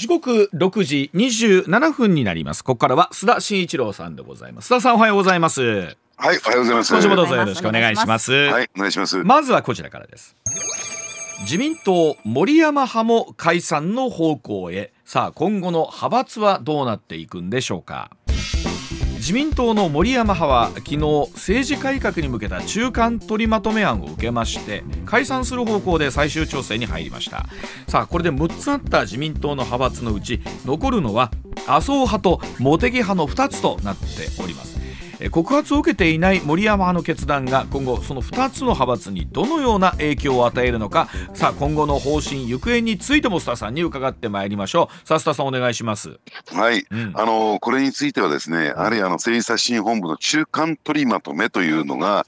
時刻6時27分になります。ここからは須田慎一郎さんでございます。須田さん、おはようございます。はい、おはようございます。今週もどうぞよろしくお願いします。はい、お願いします。まずはこちらからです。自民党森山派も解散の方向へ。さあ、今後の派閥はどうなっていくんでしょうか。自民党の森山派は昨日、政治改革に向けた中間取りまとめ案を受けまして、解散する方向で最終調整に入りました。さあ、これで6つあった自民党の派閥のうち、残るのは麻生派と茂木派の2つとなっております。告発を受けていない森山派の決断が今後その2つの派閥にどのような影響を与えるのか。さあ、今後の方針行方についても須田さんに伺ってまいりましょう。さあ、須田さん、お願いします。はい、これについてはですね、あるいは政治刷新本部の中間取りまとめというのが、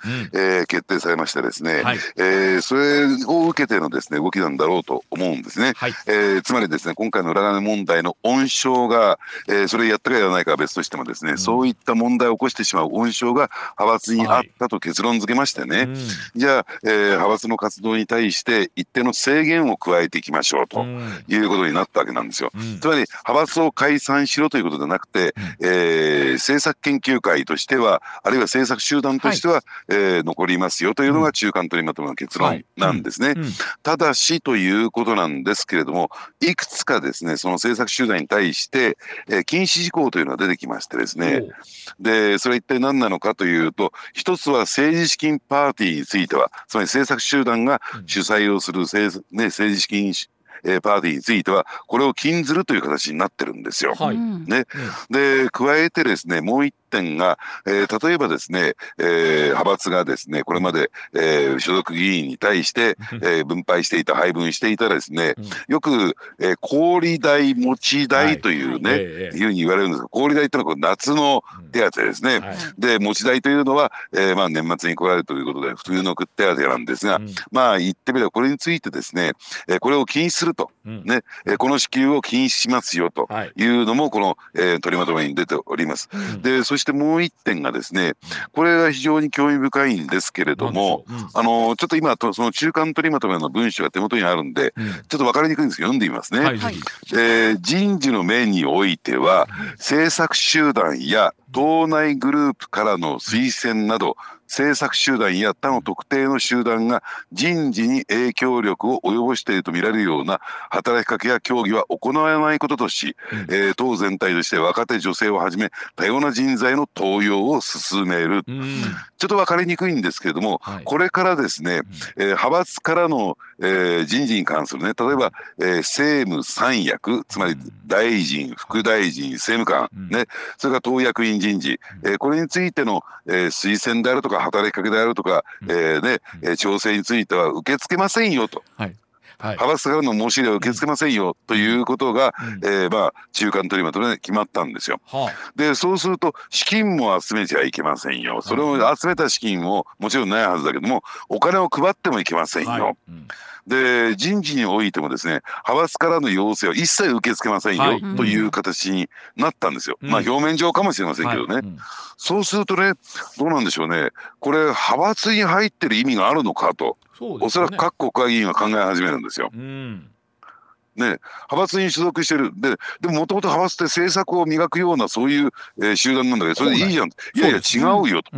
決定されましてですね、はい、それを受けてのですね動きなんだろうと思うんですね。はい、つまりですね、今回の裏金問題の温床が、それやったかやらないかは別としてもですね、そういった問題を起こしてしまう温床が派閥にあったと結論付けましてね、はい、じゃあ、派閥の活動に対して一定の制限を加えていきましょうということになったわけなんですよ。つまり派閥を解散しろということではなくて、政策研究会としては、あるいは政策集団としては、はい、残りますよというのが中間取りまとめの結論なんですね。はい、ただしということなんですけれども、いくつかですねその政策集団に対して、禁止事項というのが出てきましてですね、でそれ一体何なのかというと、一つは政治資金パーティーについては、つまり政策集団が主催をする政治資金パーティーについてはこれを禁ずるという形になってるんですよ。はい、ね、で加えてですね、もう一点が、例えばですね、派閥がですねこれまで、所属議員に対して、分配していた配分していたですね、よく、小売代持ち代というね、いうふうに言われるんですが、小売代というのは夏の手当ですね。で持ち代というのは、年末に来られるということで冬の手当なんですが、言ってみればこれについてですね、これを禁止すると、この支給を禁止しますよというのもこの、取りまとめに出ております。でそしてもう一点がですね、これが非常に興味深いんですけれども、ちょっと今その中間取りまとめの文書が手元にあるんで、ちょっと分かりにくいんですけど読んでみますね。はい、人事の面においては政策集団や党内グループからの推薦など政策集団や他の特定の集団が人事に影響力を及ぼしていると見られるような働きかけや協議は行わないこととし、党全体として若手女性をはじめ多様な人材の登用を進める。ちょっと分かりにくいんですけれども、これからですね、派閥からの、人事に関するね、例えば、政務三役、つまり大臣、副大臣、政務官、それから党役員人事、これについての、推薦であるとか働きかけであるとか、調整については受け付けませんよと、派閥からの申し入れは受け付けませんよということが、中間取りまとめで決まったんですよ。でそうすると資金も集めちゃいけませんよ、それを集めた資金をもちろんないはずだけどもお金を配ってもいけませんよ。で人事においてもですね派閥からの要請は一切受け付けませんよ、という形になったんですよ。表面上かもしれませんけどね、そうするとね、どうなんでしょうね、これ派閥に入ってる意味があるのかと、おそらく各国会議員は考え始めるんですよ。派閥に所属してる、でももともと派閥って政策を磨くようなそういう、集団なんだけど、それでいいじゃん、いやいや違うよと、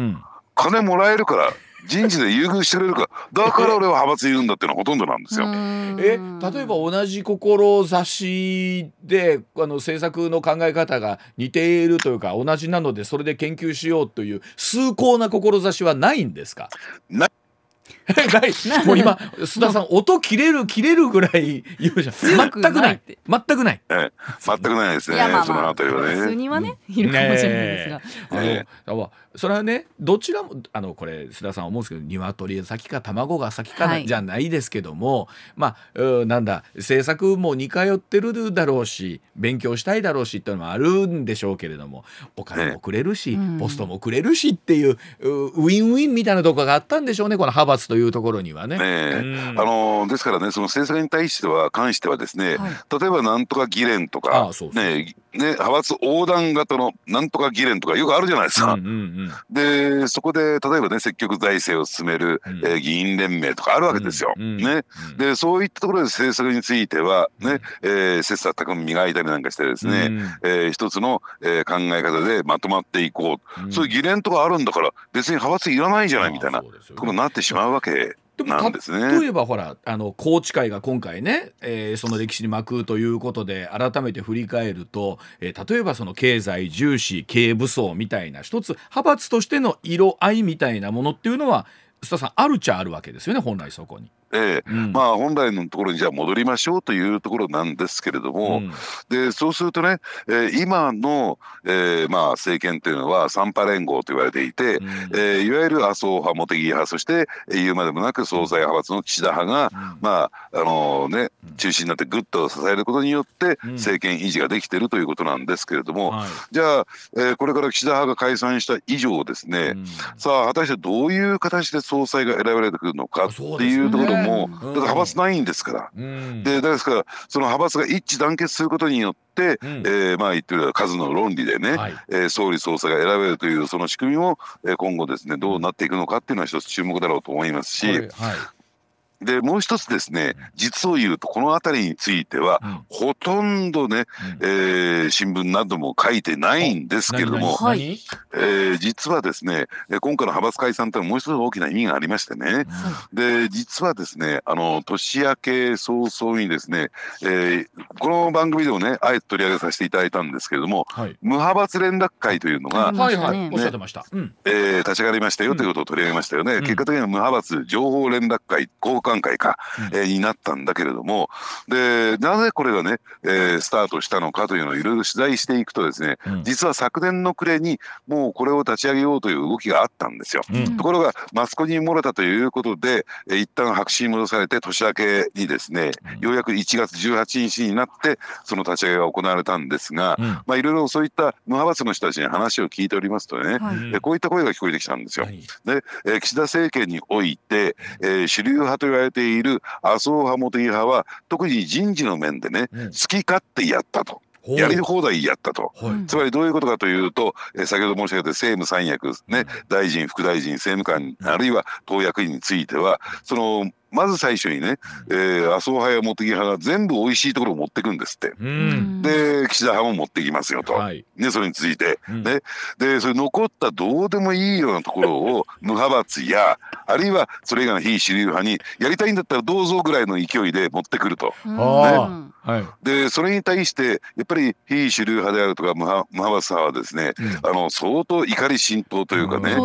金もらえるから人事で優遇してくれるから、だから俺は派閥にいるんだっていうのはほとんどなんですよ。例えば同じ志で政策の考え方が似ているというか同じなのでそれで研究しようという崇高な志はないんですか？もう今須田さん音切れるぐらい言うじゃん。全くない、全くないですね。そのあたりはね普通にはねいるかもしれないですが、それはねどちらもこれ須田さん思うんですけど、鶏が先か卵が先かじゃないですけども、政策も似通ってるだろうし勉強したいだろうしっていうのもあるんでしょうけれども、お金もくれるしポストもくれるしっていうウィンウィンみたいなところがあったんでしょうね、この派閥とというところにはね、ですからね、その政策に関してはですね、はい、例えばなんとか議連とか、派閥横断型のなんとか議連とかよくあるじゃないですか、でそこで例えばね、積極財政を進める、議員連盟とかあるわけですよ、でそういったところで政策については、ね、切磋琢磨磨いたりなんかしてですね、一つの、考え方でまとまっていこう、そういう議連とかあるんだから別に派閥いらないじゃないみたいなことになってしまうわけなんですね。でも例えばほら、宏池会が今回ね、その歴史に幕ということで改めて振り返ると、例えばその経済重視経武装みたいな一つ派閥としての色合いみたいなものっていうのは須田さんあるっちゃあるわけですよね、本来そこに。本来のところにじゃあ戻りましょうというところなんですけれども、でそうするとね、今の、政権というのは三派連合と言われていて、いわゆる麻生派、茂木派、そして言うまでもなく総裁派閥の岸田派が、中心になってぐっと支えることによって政権維持ができているということなんですけれども、じゃあ、これから岸田派が解散した以上ですね、さあ果たしてどういう形で総裁が選ばれてくるのかっていうところも、だから派閥ないんですから、ですからその派閥が一致団結することによって、言ってる数の論理でね、総理総裁が選べるというその仕組みも、今後ですねどうなっていくのかっていうのは一つ注目だろうと思いますし、でもう一つですね、実を言うとこのあたりについては、ほとんどね、新聞なども書いてないんですけれども、実はですね、今回の派閥解散というのはもう一つ大きな意味がありましてね、で実はですね、年明け早々にですね、この番組でもねあえて取り上げさせていただいたんですけれども、無派閥連絡会というのが立ち上がりましたよということを取り上げましたよね、結果的には無派閥情報連絡会交換会か、になったんだけれども、でなぜこれがね、スタートしたのかというのをいろいろ取材していくとですね、実は昨年の暮れにもうこれを立ち上げようという動きがあったんですよ、ところがマスコミに漏れたということで、一旦白紙に戻されて年明けにですね、ようやく1月18日になってその立ち上げが行われたんですが、いろいろそういった無派閥の人たちに話を聞いておりますとね、こういった声が聞こえてきたんですよ、で岸田政権において、主流派と言われている麻生派、茂木派は特に人事の面でね、好き勝手やったと、やり放題やったと、つまりどういうことかというと、先ほど申し上げた政務三役、大臣、副大臣、政務官、あるいは党役員については、そのまず最初にね、麻生派や茂木派が全部おいしいところを持ってくんですって、で岸田派も持ってきますよと、それについて、でそれ残ったどうでもいいようなところを無派閥やあるいはそれ以外の非主流派にやりたいんだったらどうぞぐらいの勢いで持ってくると、でそれに対してやっぱり非主流派であるとか無派閥派はですね、相当怒り心頭というかね、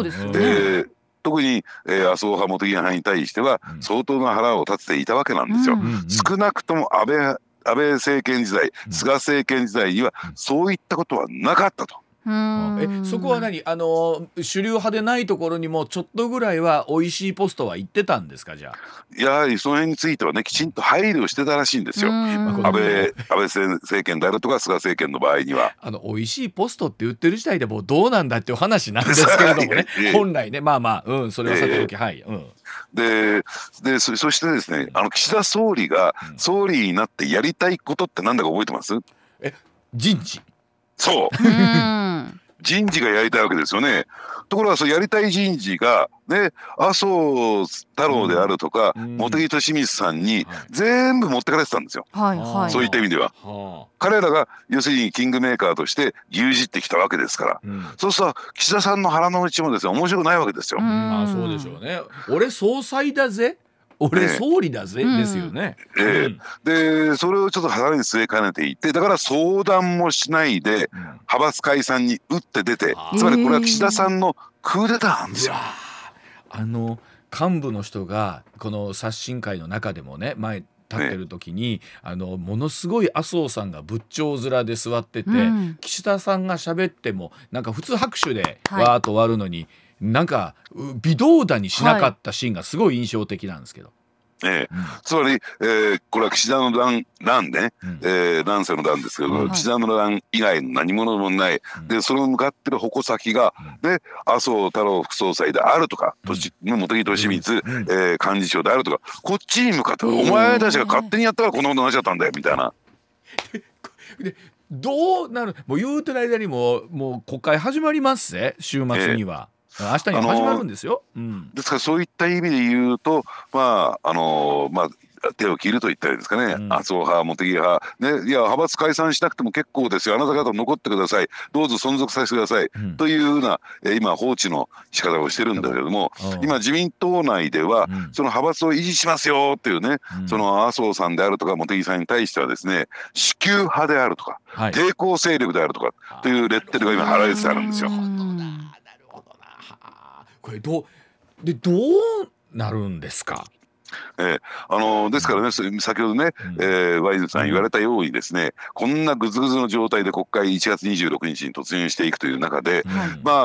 特に、麻生派、茂木派に対しては相当な腹を立てていたわけなんですよ、少なくとも安倍政権時代、菅政権時代にはそういったことはなかったと。そこは何、主流派でないところにもちょっとぐらいはおいしいポストは行ってたんですか。じゃあやはりその辺についてはね、きちんと配慮してたらしいんですよ、安倍政権であるとか菅政権の場合には、おいしいポストって言ってる時代でもうどうなんだっていう話なんですけれどもね本来ね、それはさておき、そしてですね、岸田総理が総理になってやりたいことってなんだか覚えてます？人事。人事がやりたいわけですよね。ところがそのやりたい人事が、麻生太郎であるとか茂木敏光さんに全部持ってかれてたんですよ、そういった意味では、彼らが要するにキングメーカーとして牛耳ってきたわけですから、そうすると岸田さんの腹の内もですね、面白くないわけですよ。そうでしょうね。俺総裁だぜ、俺総理だぜ、ですよね。でそれをちょっと腹に据えかねていて、だから相談もしないで派閥解散に打って出て、つまりこれは岸田さんのクーデターなんですよ。幹部の人がこの刷新会の中でもね、前立ってる時に、ものすごい麻生さんが仏頂面で座ってて、岸田さんが喋ってもなんか普通拍手でわーっと終わるのに、なんか微動だにしなかったシーンがすごい印象的なんですけど、つまり、これは岸田の乱ね、乱世の乱ですけど、はい、岸田の乱以外の何者もない、でそれを向かってる矛先が、で麻生太郎副総裁であるとか、茂木敏光幹事長であるとか、こっちに向かって、お前たちが勝手にやったからこんなことになっちゃったんだよみたいな。でどうなる、もう言うてる間にもう国会始まりますぜ、週末には。明日に始まるんですよ、ですからそういった意味で言うと、手を切ると言ったらいいですかね、麻生派茂木派、ね、いや派閥解散しなくても結構ですよ、あなた方残ってください、どうぞ存続させてください、というような今放置の仕方をしてるんだけども、今自民党内では、その派閥を維持しますよっていうね、その麻生さんであるとか茂木さんに対してはですね、支給派であるとか、抵抗勢力であるとかというレッテルが今貼られつつあるんですよ。これどうなるんですか。ですからね、先ほどね、ワイズさん言われたようにですね、こんなグズグズの状態で国会1月26日に突入していくという中で、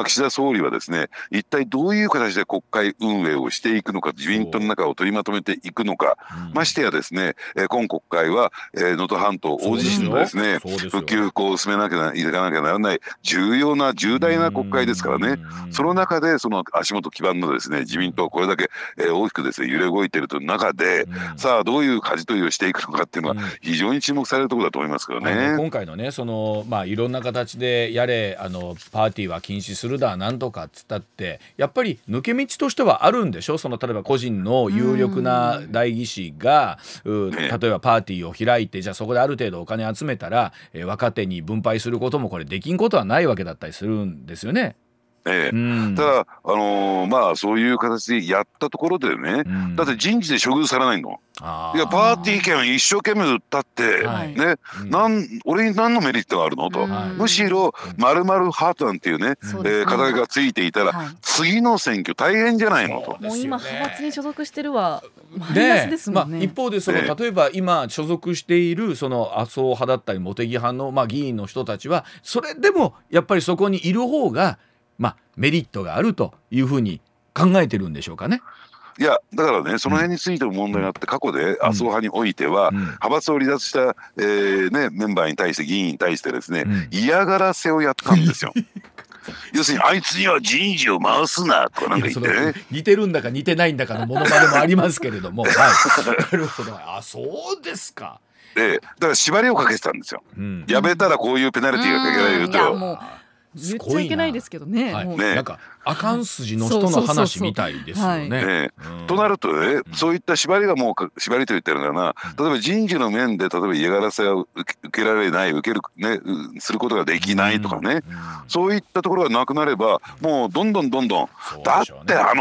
岸田総理はですね、一体どういう形で国会運営をしていくのか、自民党の中を取りまとめていくのか、ましてやですね、今国会は能登半島大地震のですね、復旧を進めなきゃいかなきゃならない重要な重大な国会ですからね、その中でその足元基盤のですね自民党はこれだけ大きくですね揺れ動いていると中で、さあどういう舵取りをしていくのかっていうのは非常に注目されるところだと思いますけどね、今回のね、そのいろんな形でやれパーティーは禁止するだなんとかっつったって、やっぱり抜け道としてはあるんでしょ。その例えば個人の有力な代議士が、例えばパーティーを開いて、じゃあそこである程度お金集めたら、若手に分配することもこれできんことはないわけだったりするんですよね。ただ、そういう形でやったところでね、だって人事で処遇されないの。いやパーティー券一生懸命売ったって、ね、俺に何のメリットがあるのと、むしろ〇〇ハートなんていうね、肩書がついていたら、次の選挙大変じゃないのと。もう今派閥に所属してるはマイナスですもんね。一方で例えば今所属しているその麻生派だったり茂木派の、議員の人たちはそれでもやっぱりそこにいる方がメリットがあるというふうに考えてるんでしょうかね。いやだからね、その辺についても問題があって、過去で麻生派においては、派閥を離脱した、メンバーに対して、議員に対してですね、嫌がらせをやったんですよ。要するにあいつには人事を回すなとかなんか言ってね、似てるんだか似てないんだかのモノマネもありますけれども、なるほど、あ、そうですか。だから縛りをかけてたんですよ、やめたらこういうペナルティーがかけられると。言っちゃいけないですけどね、なんかあかん筋の人の話みたいですよね。となるとね、そういった縛りがもう縛りと言ってるんだな、例えば人事の面で例えば嫌がらせを受けられない、受けるね、することができないとかね、そういったところがなくなれば、もうどんどん、だって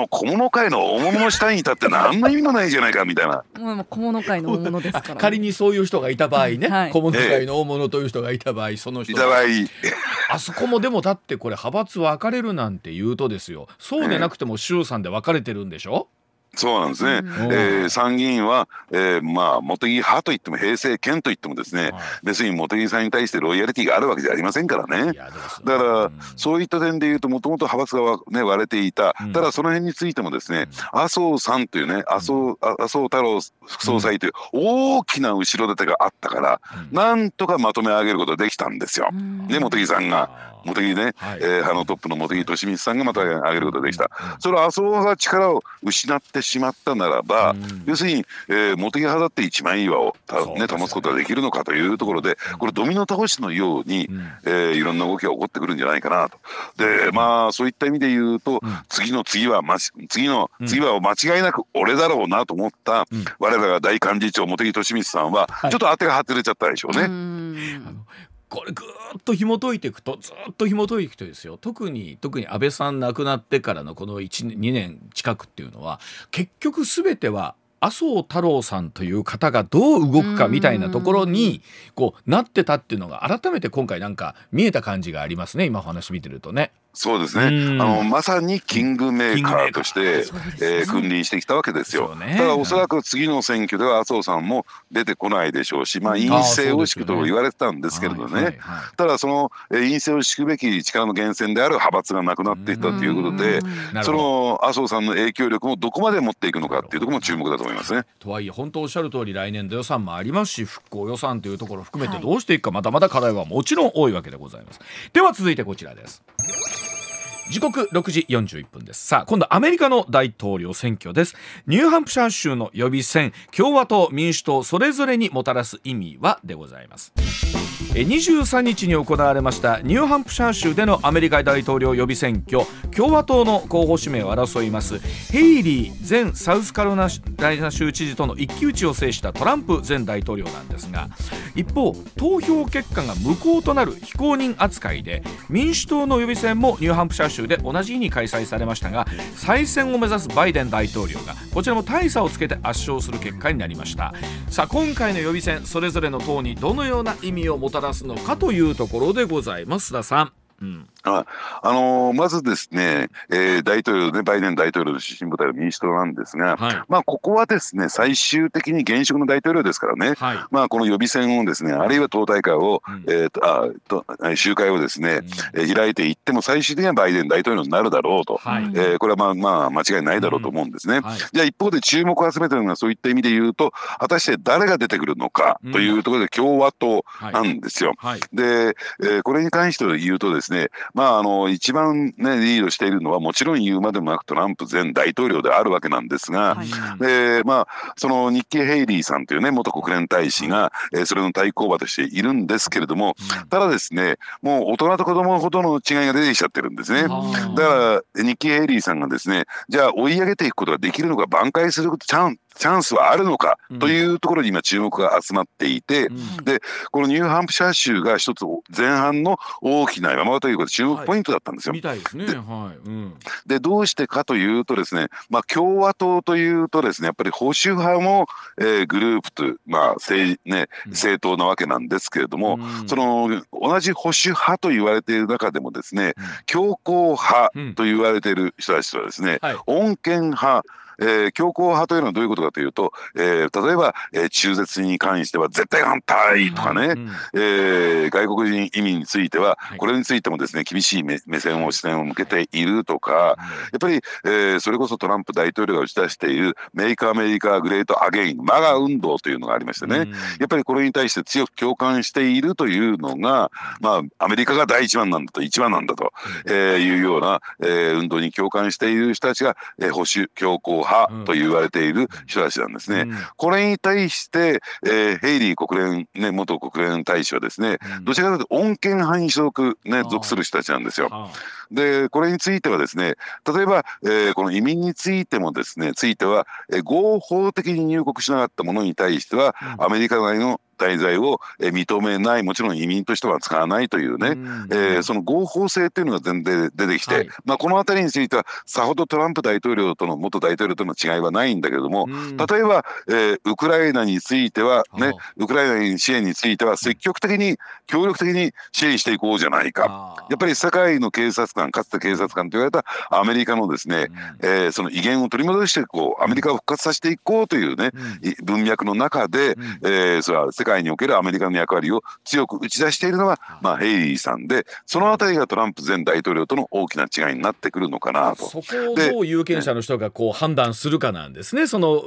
小物界の大物主体に立って何の意味もないじゃないかみたいな。小物界の大物ですから、仮にそういう人がいた場合ね、小物界の大物という人がいた場合、その人があそこもでもだってこれ派閥分かれるなんて言うとですよ、そうでなくても衆参で分かれてるんでしょ。そうなんですね、参議院は、茂木派といっても平成圏といってもですね、別に茂木さんに対してロイヤリティがあるわけじゃありませんからね。だからそういった点でいうと、もともと派閥が、ね、割れていた。ただその辺についてもですね、麻生さんというね、麻生太郎副総裁という大きな後ろ盾があったから、なんとかまとめ上げることができたんですよ、茂木さんが。茂木ね、派のトップの茂木敏光さんがまた挙げることができた。それは麻生派が力を失ってしまったならば、要するに、茂木派だって一枚岩を保つことができるのかというところで、これドミノ倒しのように、いろんな動きが起こってくるんじゃないかなと。で、そういった意味で言うと、次は間違いなく俺だろうなと思った、我らが大幹事長茂木敏光さんは、ちょっと当てが外れちゃったでしょうね。これぐーっと紐解いていくと、ずっと紐解いていくとですよ、特に安倍さん亡くなってからのこの1、2年近くっていうのは、結局全ては麻生太郎さんという方がどう動くかみたいなところにこうなってたっていうのが、改めて今回なんか見えた感じがありますね、今お話見てるとね。そうですね、まさにキングメーカーとして君臨してきたわけですよ。ただおそらく次の選挙では麻生さんも出てこないでしょうし、陰性を敷くと言われてたんですけれどね、ただその陰性を敷くべき力の源泉である派閥がなくなっていったということで、その麻生さんの影響力もどこまで持っていくのかっていうところも注目だと思いますね。とはいえ本当おっしゃる通り、来年度予算もありますし、復興予算というところを含めてどうしていくか、まだまだ課題はもちろん多いわけでございます。では続いてこちらです。時刻6時41分です。さあ今度はアメリカの大統領選挙です。ニューハンプシャー州の予備選、共和党民主党それぞれにもたらす意味はでございます。23日に行われましたニューハンプシャー州でのアメリカ大統領予備選挙、共和党の候補指名を争いますヘイリー前サウスカロライナ州知事との一騎打ちを制したトランプ前大統領なんですが、一方投票結果が無効となる非公認扱いで、民主党の予備選もニューハンプシャー州で同じ日に開催されましたが、再選を目指すバイデン大統領がこちらも大差をつけて圧勝する結果になりました。さあ今回の予備選、それぞれの党にどのような意味をもたらすのかというところでございます。須田さん、まずですね、大統領で、バイデン大統領の出身母体は民主党なんですが、ここはですね最終的に現職の大統領ですからね、この予備選をですね、あるいは党大会を、集会をですね、開いていっても最終的にはバイデン大統領になるだろうと、これは間違いないだろうと思うんですね。じゃあ一方で注目を集めているのはそういった意味で言うと、果たして誰が出てくるのかというところで共和党なんですよ。で、これに関して言うとですね、一番、リードしているのはもちろん言うまでもなくトランプ前大統領であるわけなんですが、そのニッキー・ヘイリーさんという、元国連大使が、それの対抗馬としているんですけれども、ただですね、もう大人と子供ほどの違いが出てきちゃってるんですね。だからニッキー・ヘイリーさんがですね、じゃあ追い上げていくことができるのか、挽回することチャンスはあるのかというところに今注目が集まっていて、でこのニューハンプシャー州が一つ前半の大きな山場ということで注目ポイントだったんですよ。でどうしてかというとですね、共和党というとですね、やっぱり保守派も、グループという、政党なわけなんですけれども、その同じ保守派と言われている中でもですね、強硬派と言われている人たちとはですね、穏健派、強硬派というのはどういうことかというと、例えば、中絶に関しては絶対反対とかね、外国人移民についてはこれについてもですね、厳しい視線を向けているとか、やっぱり、それこそトランプ大統領が打ち出しているメイクアメリカグレートアゲインマガ運動というのがありましてね、やっぱりこれに対して強く共感しているというのが、アメリカが第一番なんだというような、運動に共感している人たちが、保守強硬派と言われている人たちなんですね。これに対して、ヘイリー元国連大使はですね、どちらかというと穏健派に属する人たちなんですよ。でこれについてはですね、例えば、この移民については、合法的に入国しなかったものに対しては、アメリカ内の滞在を認めない、もちろん移民としては使わないというね、その合法性というのが前提で出てきて、このあたりについてはさほどトランプ大統領との元大統領との違いはないんだけれども、例えば、ウクライナについては、ウクライナ支援については積極的に協力的に支援していこうじゃないか。やっぱり世界の警察官、かつて警察官と言われたアメリカのですね、その威厳を取り戻していこう、アメリカを復活させていこうというね、文脈の中で、それは世界におけるアメリカの役割を強く打ち出しているのが、ヘイリーさんで、そのあたりがトランプ前大統領との大きな違いになってくるのかなと。そこをどう有権者の人がこう判断するかなんですね、その、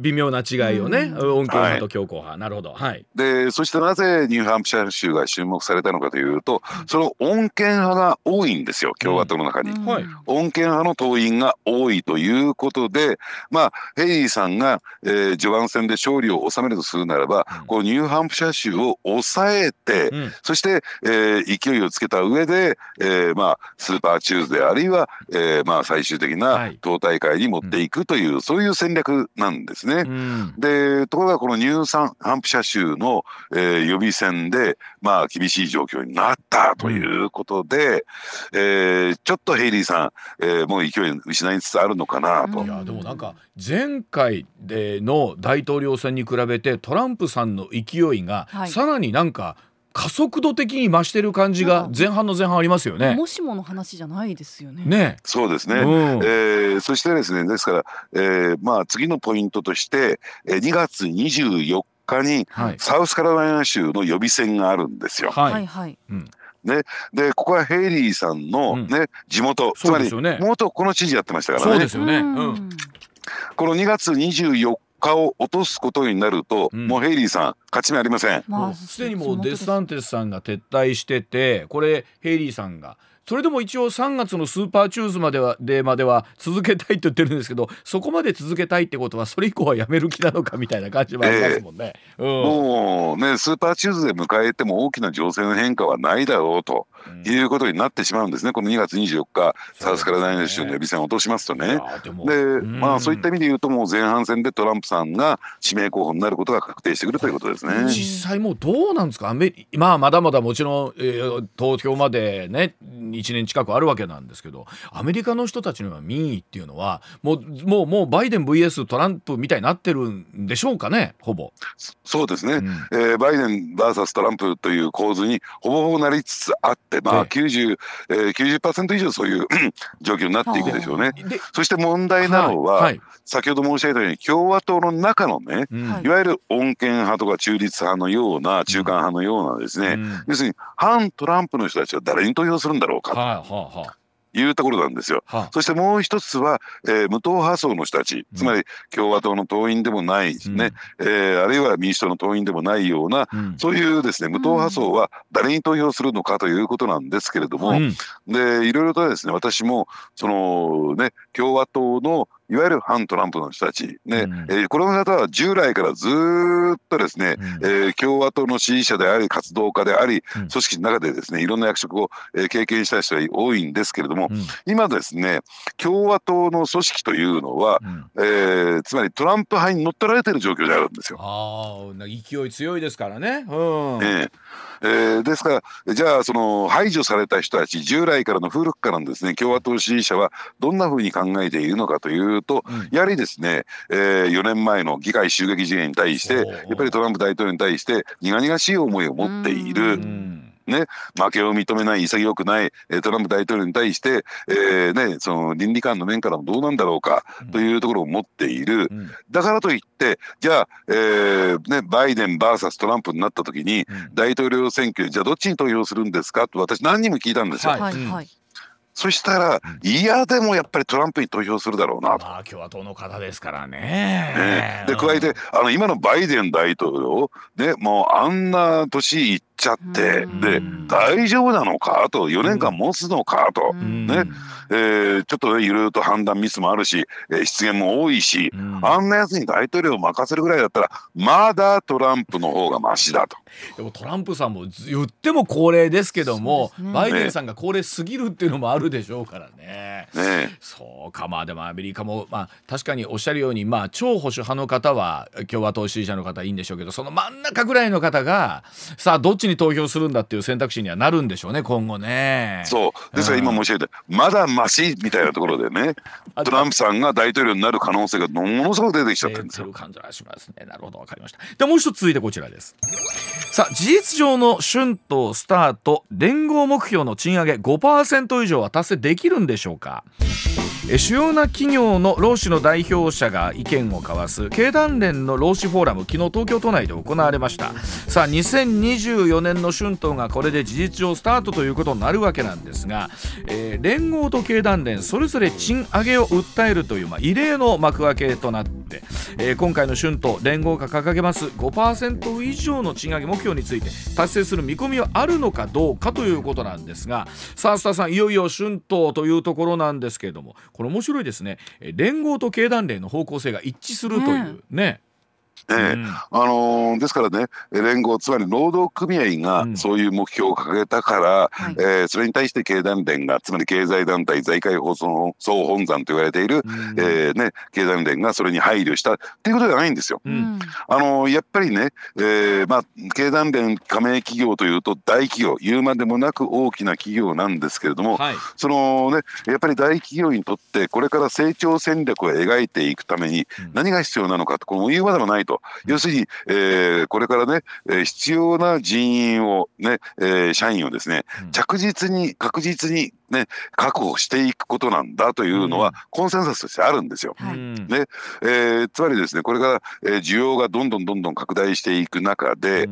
微妙な違いをね、穏健派と強硬派、なるほど。でそしてなぜニューハンプシャー州が注目されたのかというと、その穏健派が多いんですよ、共和党の中に。穏健派の党員が多いということで、ヘイリーさんが、序盤戦で勝利を収めるとするならば、ニューハンプシャー州を抑えて、そして、勢いをつけた上で、スーパーチューズデー、あるいは、最終的な党大会に持っていくという、そういう戦略なんですね。でところがこのニューハンプシャー州の、予備選で、厳しい状況になったということで、ちょっとヘイリーさん、もう勢いを失いつつあるのかなと。いやでもなんか前回での大統領選に比べてトランプさんの勢いがさらになんか加速度的に増してる感じが前半ありますよね。もしもの話じゃないですよ ね。そうですね、そしてですね、ですから、次のポイントとして2月24日にサウスカロライナ州の予備選があるんですよ。でここはヘイリーさんの、地元、つまり元この知事やってましたからね。そうですよね、この2月24日を落とすことになると、もうヘイリーさん勝ち目ありません。すでにもうデサンティスさんが撤退してて、これヘイリーさんがそれでも一応3月のスーパーチューズまでは続けたいと言ってるんですけど、そこまで続けたいってことはそれ以降はやめる気なのかみたいな感じもありますもんね、もうね、スーパーチューズで迎えても大きな情勢の変化はないだろうということになってしまうんですね、この2月24日サウスカロライナ州の予備選を落としますとね。で、そういった意味で言うと、もう前半戦でトランプさんが指名候補になることが確定してくるということですね。実際もうどうなんですか、まだまだもちろん、投票までね1年近くあるわけなんですけど、アメリカの人たちの民意っていうのはもうバイデン vs トランプみたいになってるんでしょうかね。ほぼそうですね、バイデン vs トランプという構図にほぼほぼなりつつあって、90% 以上そういう状況になっていくでしょうね。そして問題なのは、先ほど申し上げたように共和党の中のね、いわゆる穏健派とか中立派のような、中間派のようなですね、要するに反トランプの人たちは誰に投票するんだろうかというところなんですよ。そしてもう一つは、無党派層の人たち、つまり共和党の党員でもないですね、あるいは民主党の党員でもないような、そういうですね無党派層は誰に投票するのかということなんですけれども、でいろいろとですね、私もそのね共和党のいわゆる反トランプの人たち、この方は従来からずっとですね、共和党の支持者であり活動家であり、組織の中でですねいろんな役職を経験した人が多いんですけれども、今ですね共和党の組織というのは、つまりトランプ派に乗っ取られている状況であるんですよ。勢い強いですからね。ですからじゃあその排除された人たち、従来からの古くからのですね共和党支持者はどんな風に考えているのかというと、やはりですね、4年前の議会襲撃事件に対してやっぱりトランプ大統領に対して苦々しい思いを持っている、負けを認めない、潔くないトランプ大統領に対して、その倫理観の面からもどうなんだろうかというところを持っている。だからといってじゃあ、バイデン vs トランプになった時に、大統領選挙じゃあどっちに投票するんですかと私何人も聞いたんですよ。そしたら、いやでもやっぱりトランプに投票するだろうなと、共和党の方ですからね。で加えて今のバイデン大統領、もうあんな年いっちゃって、で大丈夫なのかと、4年間持つのかと、ちょっといろいろと判断ミスもあるし、失言も多いし、あんなやつに大統領を任せるぐらいだったらまだトランプの方がマシだと。でもトランプさんも言っても高齢ですけども、バイデンさんが高齢すぎるっていうのもあるでしょうから そうか。でもアメリカも、確かにおっしゃるように、超保守派の方は共和党支持者の方いいんでしょうけど、その真ん中ぐらいの方がさあどっちに投票するんだっていう選択肢にはなるんでしょうね、今後ね。そうですから、今申し上げたまだマシみたいなところでねトランプさんが大統領になる可能性がものすごく出てきちゃってるんですよ。感じはしますね。なるほど、分かりました。でもう一つ続いてこちらです。さあ、事実上の春闘スタート、連合目標の賃上げ 5% 以上は達成できるんでしょうか。主要な企業の労使の代表者が意見を交わす経団連の労使フォーラム、昨日東京都内で行われました。さあ、2024年の春闘がこれで事実上スタートということになるわけなんですが、連合と経団連それぞれ賃上げを訴えるという、異例の幕開けとなって、今回の春闘、連合が掲げます 5% 以上の賃上げ目標について達成する見込みはあるのかどうかということなんですが、さあ須田さん、いよいよ春闘というところなんですけれども、これ面白いですね。連合と経団連の方向性が一致するというね。ですからね、連合つまり労働組合がそういう目標を掲げたから、それに対して経団連が、つまり経済団体財界放送総本山と言われている、経団連がそれに配慮したっていうことじゃないんですよ。やっぱりね、経団連加盟企業というと大企業、言うまでもなく大きな企業なんですけれども、そのね、やっぱり大企業にとってこれから成長戦略を描いていくために何が必要なのかと、これも言うまでもないないと、要するに、これからね、必要な人員をね、社員をですね、着実に確実にね、確保していくことなんだというのはコンセンサスとしてあるんですよ、ね、つまりですね、これから需要がどんどん拡大していく中で、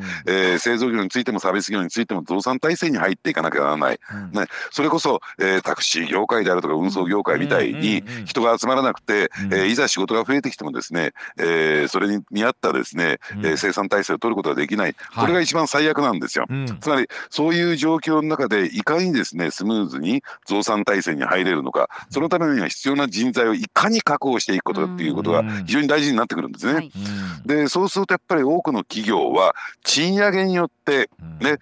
製造業についてもサービス業についても増産体制に入っていかなきゃならない、ね、それこそ、タクシー業界であるとか運送業界みたいに人が集まらなくて、いざ仕事が増えてきてもですね、それに見合ったですね、生産体制を取ることができない、これが一番最悪なんですよ、つまりそういう状況の中でいかにですねスムーズに増産体制に入れるのか、そのためには必要な人材をいかに確保していくことだっていうことが非常に大事になってくるんですね、でそうするとやっぱり多くの企業は賃上げによって、ね、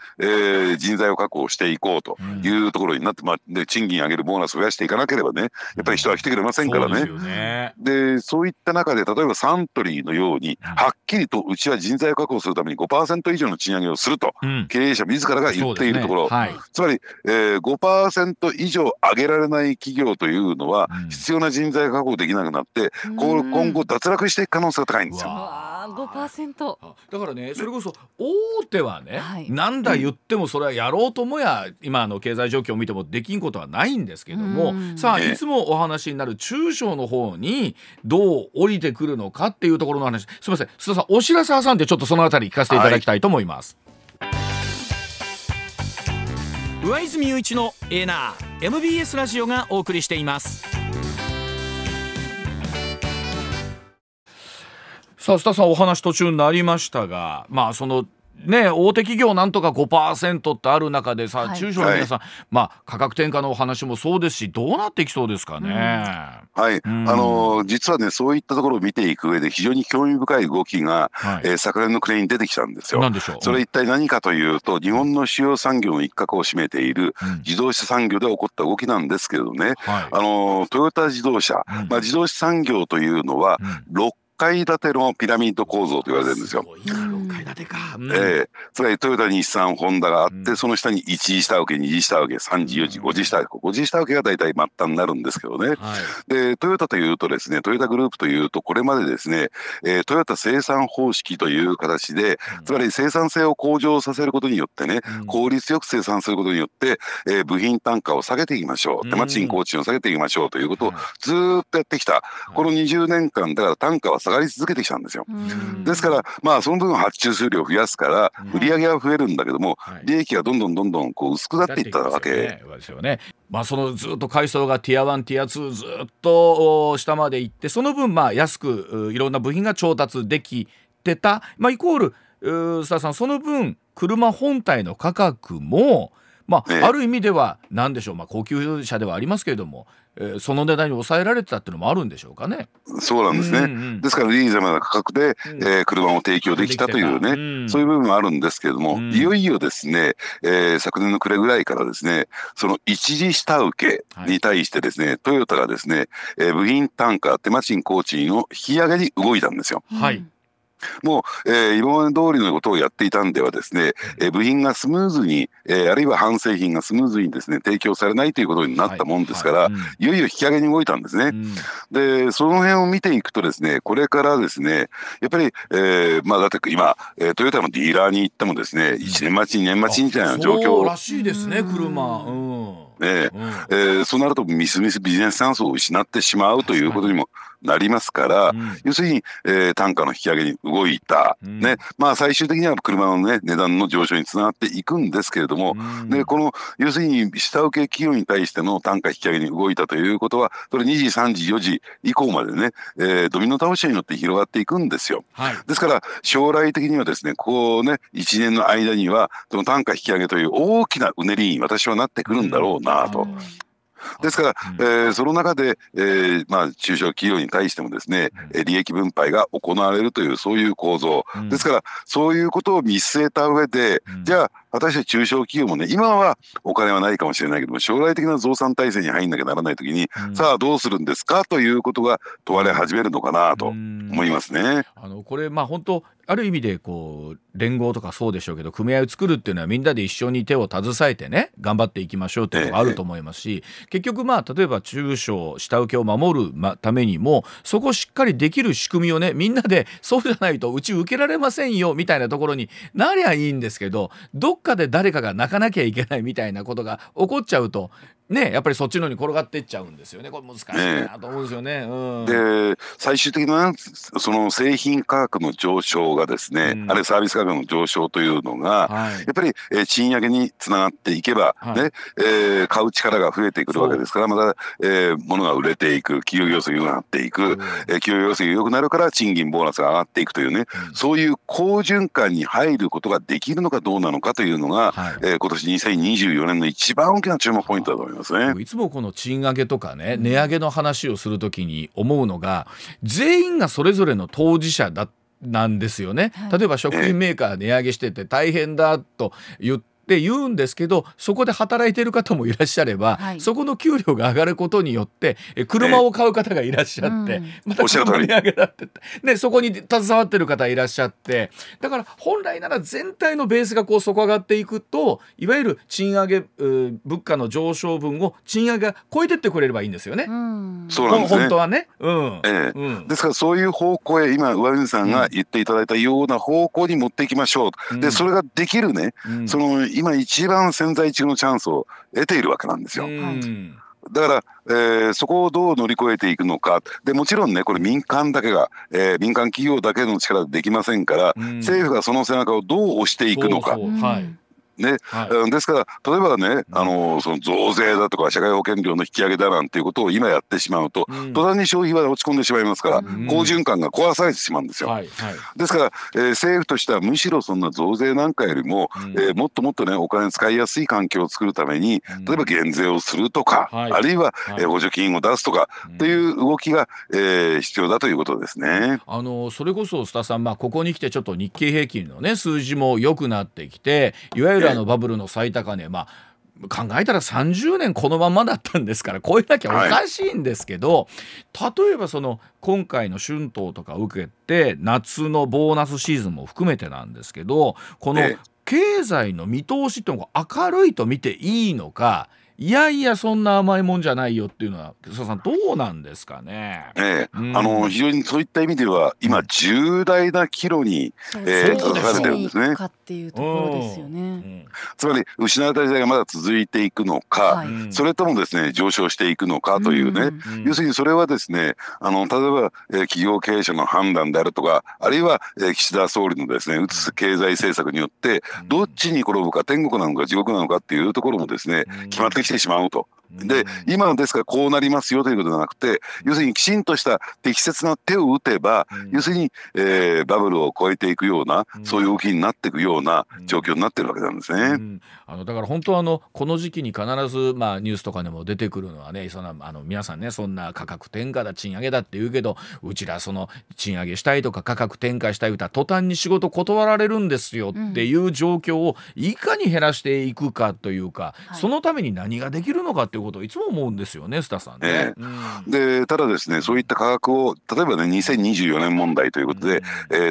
人材を確保していこうというところになって、まあ、で賃金上げるボーナスを増やしていかなければね、やっぱり人は来てくれませんからね、 そうですよね。でそういった中で例えばサントリーのようにはっきりとうちは人材を確保するために 5% 以上の賃上げをすると、経営者自らが言っているところ、つまり、5% 以上上げられない企業というのは必要な人材が確保できなくなって、今後脱落していく可能性が高いんですよ。5% だからね、それこそ大手はね、なんだ言ってもそれはやろうともや今の経済状況を見てもできんことはないんですけども、さあいつもお話になる中小の方にどう降りてくるのかっていうところの話、すみません須田さんお知らせ挟んでちょっとそのあたり聞かせていただきたいと思います、上泉雄一のエナー MBS ラジオがお送りしています。さあ須田さんお話途中になりましたが、まあそのね、大手企業なんとか 5% ってある中でさ、中小の皆さん、まあ、価格転嫁のお話もそうですし、どうなっていきそうですかね、実はねそういったところを見ていく上で非常に興味深い動きが、昨年の暮れに出てきたんですよ。なんでしょう、それ一体何かというと、日本の主要産業の一角を占めている自動車産業で起こった動きなんですけれどね、トヨタ自動車、まあ、自動車産業というのは6階建てのピラミッド構造と言われてるんですよ。つまりトヨタに日産ホンダがあって、その下に1次下請け2次下請け3次4次5次下請け5次下請けが大体末端になるんですけどね、でトヨタというとですね、トヨタグループというとこれまでですね、トヨタ生産方式という形で、つまり生産性を向上させることによってね、効率よく生産することによって、部品単価を下げていきましょう、で賃工賃を下げていきましょうということをずっとやってきた、この20年間だから単価は下がり続けてきたんですよ。ですから、まあ、その分発注数量を増やすから売り上げは増えるんだけども、利益がどんどんこう薄くなっていったわけですよね。まあ、そのずっと階層がティア1ティア2ずっと下まで行って、その分まあ安くいろんな部品が調達できてた、まあ、イコール須田さんその分車本体の価格も、まあ、ある意味では何でしょう、まあ、高級車ではありますけれども、その値段に抑えられてたっていうのもあるんでしょうかね。そうなんですね、ですからリーズナブルな価格で、車を提供できたというね、そういう部分もあるんですけれども、いよいよですね、昨年の暮れぐらいからですね、その一次下請けに対してですね、トヨタがですね、部品単価手間賃工賃を引き上げに動いたんですよ。もう、今まで通りのことをやっていたんではですね、部品がスムーズに、あるいは半製品がスムーズにですね提供されないということになったもんですから、いよいよ引き上げに動いたんですね、でその辺を見ていくとですね、これからですねやっぱり、まあ、だって今トヨタのディーラーに行ってもですね、1年待ち2年待ちみたいな状況、そうらしいですね車、そうなるとみすみすビジネスチャンスを失ってしまうということにもなりますから、要するに、単価の引き上げに動いた、まあ、最終的には車の、値段の上昇につながっていくんですけれども、でこの要するに下請け企業に対しての単価引き上げに動いたということは、それ2時3時4時以降までね、ドミノ倒しによって広がっていくんですよ、ですから将来的にはですね、こうね1年の間にはその単価引き上げという大きなうねりに私はなってくるんだろうなと、ですから、その中で、まあ、中小企業に対してもですね、利益分配が行われるという、そういう構造、ですからそういうことを見据えた上で、じゃあ私は中小企業もね、今はお金はないかもしれないけども、将来的な増産体制に入んなきゃならないときに、さあどうするんですかということが問われ始めるのかなと思いますね。これまあ本当ある意味でこう連合とかそうでしょうけど、組合を作るっていうのはみんなで一緒に手を携えてね頑張っていきましょうっていうのがあると思いますし、結局まあ例えば中小下請けを守るためにもそこをしっかりできる仕組みをね、みんなでそうじゃないとうち受けられませんよみたいなところになりゃいいんですけど、どっかで誰かが泣かなきゃいけないみたいなことが起こっちゃうとね、やっぱりそっちのに転がっていっちゃうんですよね。これ難しいなと思うんですよね。で最終的なその製品価格の上昇がですね、あるいはサービス価格の上昇というのが、はい、やっぱり、賃上げにつながっていけば、はい、ね、買う力が増えてくるわけですから、また、物が売れていく、企業業績が上がっていく、企業業績が良くなるから賃金ボーナスが上がっていくというね、そういう好循環に入ることができるのかどうなのかというのが、はい、今年2024年の一番大きな注目ポイントだと思います。いつもこの賃上げとかね、値上げの話をするときに思うのが、全員がそれぞれの当事者なんですよね。例えば食品メーカー値上げしてて大変だと言って言うんですけど、そこで働いている方もいらっしゃれば、はい、そこの給料が上がることによって車を買う方がいらっしゃって、また車に上げだって、ね、そこに携わっている方いらっしゃって、だから本来なら全体のベースがこう底上がっていくと、いわゆる賃上げ物価の上昇分を賃上げが超えてってくれればいいんですよね。そうなんですね、本当はね、ですからそういう方向へ今上水さんが言っていただいたような方向に持っていきましょう、でそれができるね、その今一番千載一遇のチャンスを得ているわけなんですよ。だから、そこをどう乗り越えていくのか。でもちろんね、これ民間だけが、民間企業だけの力でできませんから、政府がその背中をどう押していくのか。ね、ですから例えばね、その増税だとか社会保険料の引き上げだなんていうことを今やってしまうと、途端に消費は落ち込んでしまいますから、好循環が壊されてしまうんですよ、ですから、政府としてはむしろそんな増税なんかよりも、もっともっとねお金使いやすい環境を作るために、例えば減税をするとか、あるいは、補助金を出すとかという動きが、必要だということですね。それこそ須田さん、ここに来てちょっと日経平均の、ね、数字も良くなってきて、いわゆるバブルの最高値、考えたら30年このままだったんですから、超えなきゃおかしいんですけど、例えばその今回の春闘とか受けて、夏のボーナスシーズンも含めてなんですけど、この経済の見通しっていうのが明るいと見ていいのか、いやいやそんな甘いもんじゃないよっていうのは須田さんどうなんですかね。非常にそういった意味では今重大な岐路に立たされてるんですね。つまり失われた時代がまだ続いていくのか、それともですね上昇していくのかというね、要するにそれはですね、例えば、企業経営者の判断であるとか、あるいは、岸田総理のですね打つ経済政策によってどっちに転ぶか、天国なのか地獄なのかっていうところもですね、決まってきてしまうと。で今ですからこうなりますよということではなくて、要するにきちんとした適切な手を打てば、要するに、バブルを超えていくような、そういう動きになっていくような状況になっているわけなんですね。だから本当はこの時期に必ず、ニュースとかでも出てくるのはね、その皆さんね、そんな価格転嫁だ賃上げだって言うけど、うちらその賃上げしたいとか価格転嫁したいとか途端に仕事断られるんですよっていう状況をいかに減らしていくかというか、そのために何ができるのかっていうことをいつも思うんですよね、須田さんね。でただですね、そういった価格を例えばね2024年問題ということで、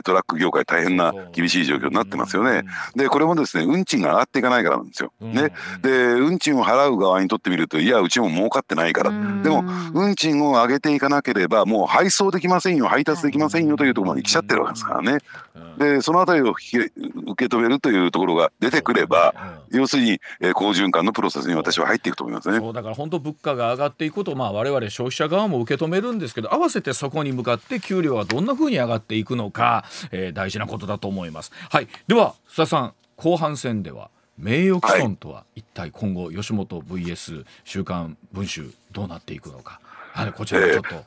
トラック業界大変な厳しい状況になってますよね。でこれもですね運賃が上がっていかないからなんですよ、ね、で運賃を払う側にとってみると、いやうちも儲かってないから、でも運賃を上げていかなければもう配送できませんよ、配達できませんよというところまで来ちゃってるわけですからね。でそのあたりを受け止めるというところが出てくれば、要するに、好循環のプロセスに私は入っていくと思いますね。そうだから本当物価が上がっていくことを、我々消費者側も受け止めるんですけど、合わせてそこに向かって給料はどんな風に上がっていくのか、大事なことだと思います。はい、では須田さん、後半戦では名誉毀損とは一体今後、吉本 vs 週刊文春どうなっていくのか、こちらちょっと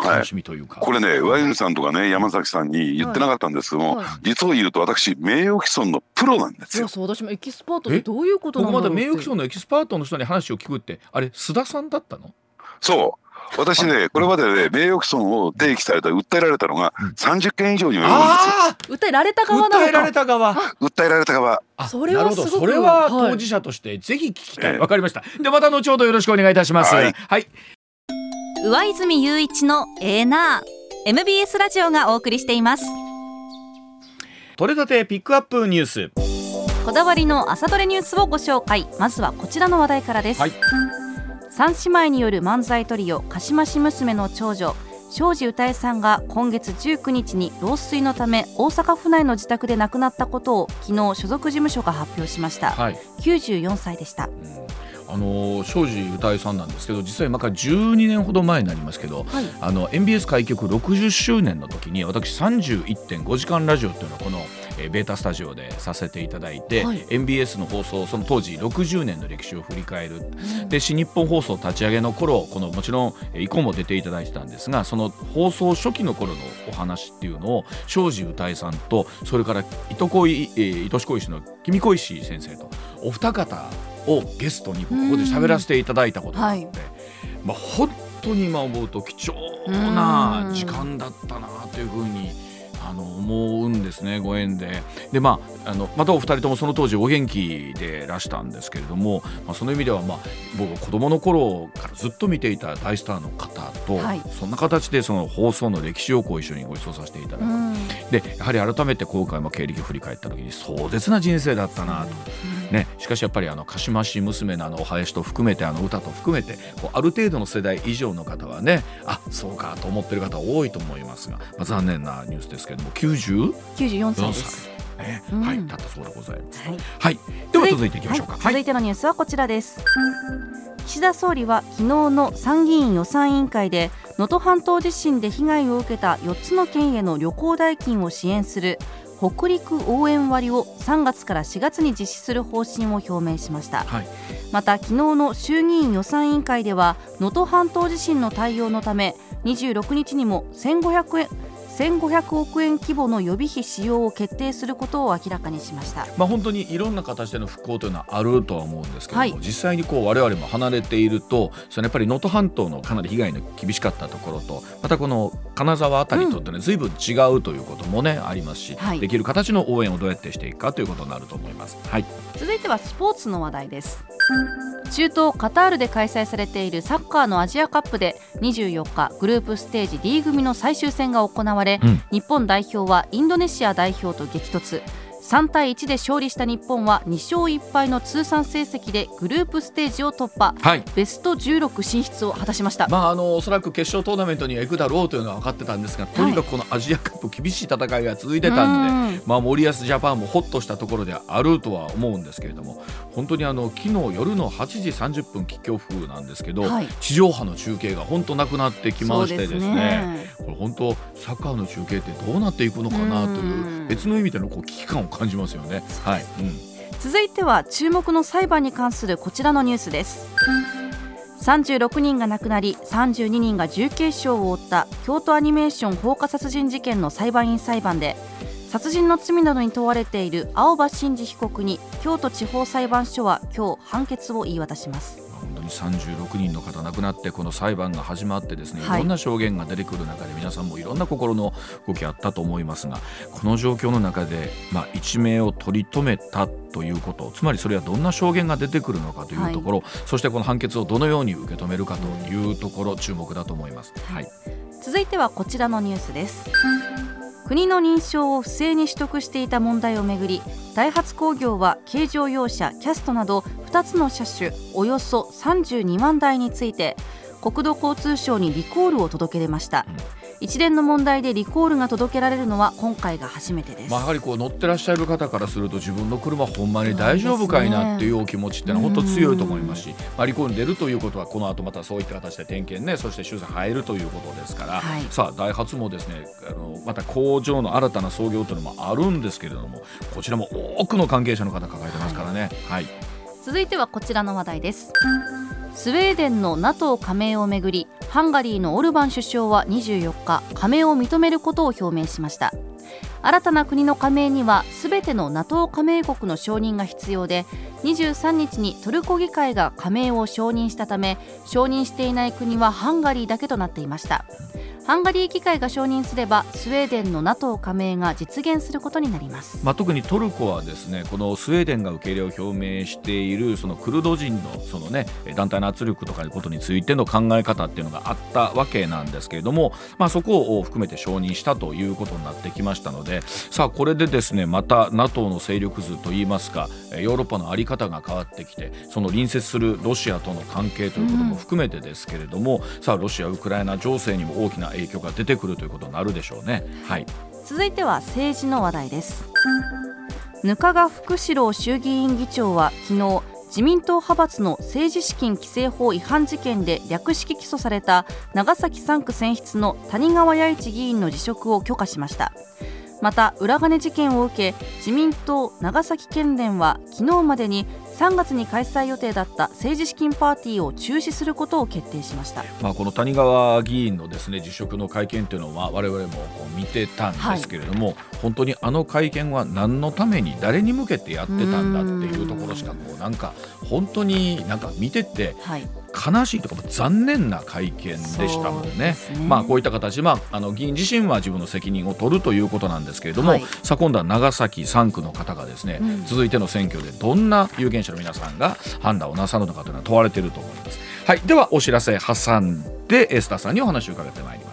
楽しみというか、これねワインさんとかね山崎さんに言ってなかったんですけども、実を言うと私名誉毀損のプロなんですよ。私もエキスパートってどういうことなんだろうって、僕まだ名誉毀損のエキスパートの人に話を聞くって、あれ須田さんだったの？そう私ねこれまでね名誉毀損を提起された訴えられたのが30件以上にもよるんですよ。訴えられた側なのか。訴えられた側。訴えられた側。それはすごく、それは当事者としてぜひ聞きたい。わかりました。でまた後ほどよろしくお願いいたします。はい。上泉雄一のエーナー MBS ラジオがお送りしています。取れたてピックアップニュース、こだわりの朝どれニュースをご紹介。まずはこちらの話題からです、はい、三姉妹による漫才トリオかしまし娘の長女庄司歌江さんが今月19日に老衰のため大阪府内の自宅で亡くなったことを昨日所属事務所が発表しました、はい、94歳でした、庄司歌江さんなんですけど、実は今から12年ほど前になりますけど、はい、MBS 開局60周年の時に私 31.5 時間ラジオっていうのをこのベータスタジオでさせていただいて、はい、MBS の放送、その当時60年の歴史を振り返る、うん、で新日本放送立ち上げの頃、このもちろん以降も出ていただいてたんですが、その放送初期の頃のお話っていうのを庄司歌江さんと、それからいとしこいしの君こいし先生とお二方をゲストにここで喋らせていただいたことがあって、はい、本当に今思うと貴重な時間だったなというふうに思うんですね、ご縁で。で、またお二人ともその当時お元気でらしたんですけれども、その意味では、僕は子どもの頃からずっと見ていた大スターの方と、はい、そんな形でその放送の歴史をこう一緒にご一緒させていただく。でやはり改めて今回も経歴を振り返った時に壮絶な人生だったなと、ね、しかしやっぱりかしまし娘のお囃子と含めて歌と含めてこうある程度の世代以上の方はね、あ、そうかと思ってる方多いと思いますが、残念なニュースですけども、94歳です、ね、うん、はい、だったそうでございます、はいはい、では続いていきましょうか、はいはい、続いてのニュースはこちらです、はい、岸田総理は昨日の参議院予算委員会で能登半島地震で被害を受けた4つの県への旅行代金を支援する北陸応援割を3月から4月に実施する方針を表明しました、はい、また昨日の衆議院予算委員会では能登半島地震の対応のため26日にも1500億円規模の予備費使用を決定することを明らかにしました、本当にいろんな形での復興というのはあるとは思うんですけども、はい、実際にこう我々も離れていると、そのやっぱり能登半島のかなり被害の厳しかったところと、またこの金沢あたりとってね、随分違うということもねありますし、はい、できる形の応援をどうやってしていくかということになると思います、はい、続いてはスポーツの話題です。中東カタールで開催されているサッカーのアジアカップで24日グループステージ D 組の最終戦が行われ、うん、日本代表はインドネシア代表と激突。3対1で勝利した日本は2勝1敗の通算成績でグループステージを突破、はい、ベスト16進出を果たしました、おそらく決勝トーナメントには行くだろうというのは分かってたんですが、とにかくこのアジアカップ厳しい戦いが続いてたんで、森保ジャパンもホッとしたところであるとは思うんですけれども、本当に昨日夜の8時30分キックオフなんですけど、はい、地上波の中継が本当なくなってきましてですねこれ本当サッカーの中継ってどうなっていくのかなという別の意味でのこう危機感を感じますよね。はい、うん、続いては注目の裁判に関するこちらのニュースです。36人が亡くなり32人が重軽傷を負った京都アニメーション放火殺人事件の裁判員裁判で、殺人の罪などに問われている青葉真司被告に京都地方裁判所は今日判決を言い渡します。本当に36人の方亡くなって、この裁判が始まってですね、いろんな証言が出てくる中で皆さんもいろんな心の動きあったと思いますが、この状況の中で、一命を取り留めたということ、つまりそれはどんな証言が出てくるのかというところ、はい、そしてこの判決をどのように受け止めるかというところ注目だと思います、はい、続いてはこちらのニュースです。国の認証を不正に取得していた問題をめぐり、ダイハツ工業は軽乗用車キャストなど2つの車種およそ32万台について国土交通省にリコールを届け出ました、一連の問題でリコールが届けられるのは今回が初めてです、やはりこう乗ってらっしゃる方からすると、自分の車ほんまに大丈夫かいなっていうお気持ちってのは本当強いと思いますし、リコール出るということはこの後またそういった形で点検ね、そして修正入るということですから、はい、さあダイハツもですね、また工場の新たな創業というのもあるんですけれども、こちらも多くの関係者の方抱えてますからね、はいはい、続いてはこちらの話題です。スウェーデンの NATO 加盟をめぐり、ハンガリーのオルバン首相は24日加盟を認めることを表明しました。新たな国の加盟にはすべての NATO 加盟国の承認が必要で、23日にトルコ議会が加盟を承認したため、承認していない国はハンガリーだけとなっていました。ハンガリー議会が承認すればスウェーデンの NATO 加盟が実現することになります、特にトルコはですね、このスウェーデンが受け入れを表明しているそのクルド人の、その、ね、団体の圧力とかいうことについての考え方っていうのがあったわけなんですけれども、そこを含めて承認したということになってきましたので、さあこれでですね、また NATO の勢力図といいますか、ヨーロッパの在り方が変わってきて、その隣接するロシアとの関係ということも含めてですけれども、さあロシア・ウクライナ情勢にも大きな影響が出てくるということになるでしょうね。はい、続いては政治の話題です。額賀福志郎衆議院議長は昨日、自民党派閥の政治資金規正法違反事件で略式起訴された長崎3区選出の谷川弥一議員の辞職を許可しました。また裏金事件を受け、自民党長崎県連は昨日までに3月に開催予定だった政治資金パーティーを中止することを決定しました、この谷川議員のですね、辞職の会見というのは我々もこう見てたんですけれども、はい、本当にあの会見は何のために誰に向けてやってたんだっていうところしか、こうなんか本当になんか見てて、はい、悲しいとか残念な会見でしたもんね。こういった形、議員自身は自分の責任を取るということなんですけれども、はい、さあ今度は長崎3区の方がですね、続いての選挙でどんな有権者の皆さんが判断をなさるのかというのは問われていると思います。はい、ではお知らせ挟んでエスタさんにお話を伺ってまいります。